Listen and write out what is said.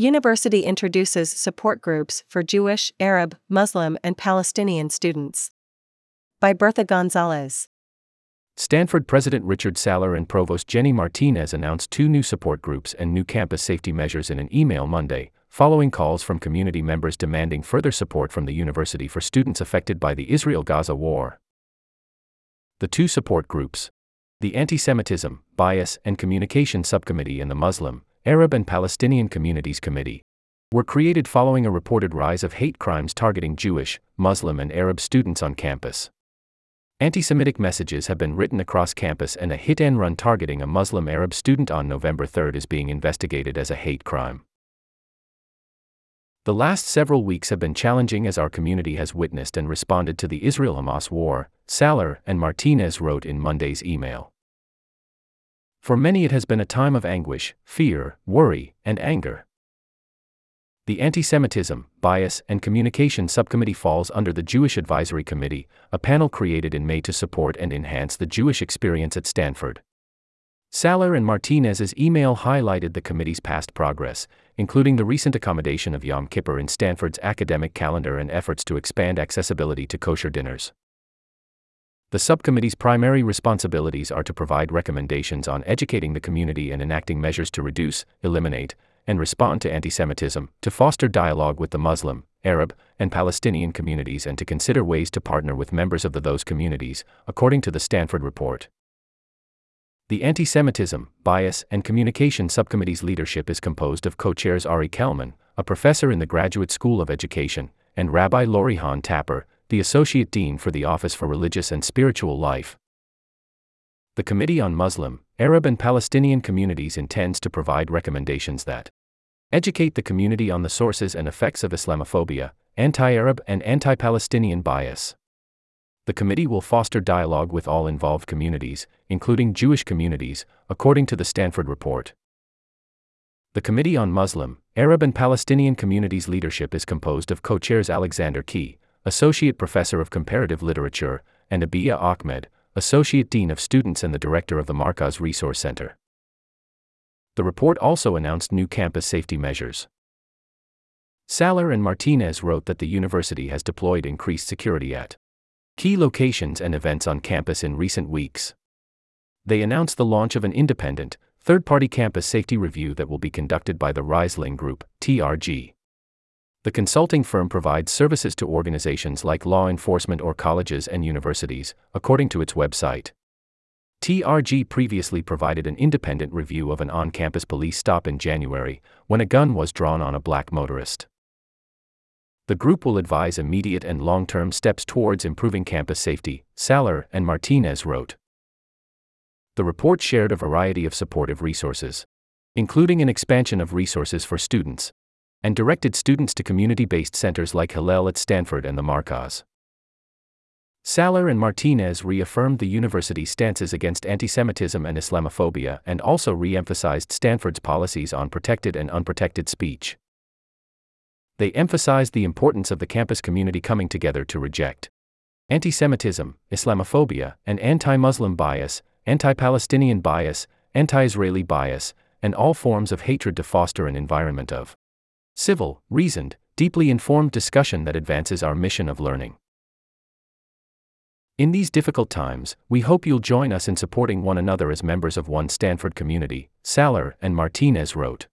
University introduces support groups for Jewish, Arab, Muslim, and Palestinian students. By Bertha Gonzalez. Stanford President Richard Saller and Provost Jenny Martinez announced 2 new support groups and new campus safety measures in an email Monday, following calls from community members demanding further support from the university for students affected by the Israel-Gaza war. The 2 support groups, the Anti-Semitism, Bias, and Communication Subcommittee and the Muslim, Arab, and Palestinian Communities Committee, were created following a reported rise of hate crimes targeting Jewish, Muslim, and Arab students on campus. Anti-Semitic messages have been written across campus, and a hit-and-run targeting a Muslim Arab student on November 3 is being investigated as a hate crime. The last several weeks have been challenging as our community has witnessed and responded to the Israel-Hamas war, Saller and Martinez wrote in Monday's email. For many it has been a time of anguish, fear, worry, and anger. The Anti-Semitism, Bias, and Communication Subcommittee falls under the Jewish Advisory Committee, a panel created in May to support and enhance the Jewish experience at Stanford. Saller and Martinez's email highlighted the committee's past progress, including the recent accommodation of Yom Kippur in Stanford's academic calendar and efforts to expand accessibility to kosher dinners. The subcommittee's primary responsibilities are to provide recommendations on educating the community and enacting measures to reduce, eliminate, and respond to anti-Semitism, to foster dialogue with the Muslim, Arab, and Palestinian communities, and to consider ways to partner with members of those communities, according to the Stanford report. The Anti-Semitism, Bias, and Communication Subcommittee's leadership is composed of co-chairs Ari Kelman, a professor in the Graduate School of Education, and Rabbi Lori Hahn Tapper, the Associate Dean for the Office for Religious and Spiritual Life. The Committee on Muslim, Arab, and Palestinian Communities intends to provide recommendations that educate the community on the sources and effects of Islamophobia, anti-Arab, and anti-Palestinian bias. The committee will foster dialogue with all involved communities, including Jewish communities, according to the Stanford report. The Committee on Muslim, Arab, and Palestinian Communities leadership is composed of co-chairs Alexander Key, Associate Professor of Comparative Literature, and Abia Ahmed, Associate Dean of Students and the Director of the Markaz Resource Center. The report also announced new campus safety measures. Saller and Martinez wrote that the university has deployed increased security at key locations and events on campus in recent weeks. They announced the launch of an independent, third-party campus safety review that will be conducted by the Risling Group, TRG. The consulting firm provides services to organizations like law enforcement or colleges and universities, according to its website. TRG previously provided an independent review of an on-campus police stop in January, when a gun was drawn on a black motorist. The group will advise immediate and long-term steps towards improving campus safety, Saller and Martinez wrote. The report shared a variety of supportive resources, including an expansion of resources for students, and directed students to community-based centers like Hillel at Stanford and the Markaz. Saller and Martinez reaffirmed the university's stances against anti-Semitism and Islamophobia, and also re-emphasized Stanford's policies on protected and unprotected speech. They emphasized the importance of the campus community coming together to reject anti-Semitism, Islamophobia, and anti-Muslim bias, anti-Palestinian bias, anti-Israeli bias, and all forms of hatred to foster an environment of civil, reasoned, deeply informed discussion that advances our mission of learning. In these difficult times, we hope you'll join us in supporting one another as members of one Stanford community, Saller and Martinez wrote.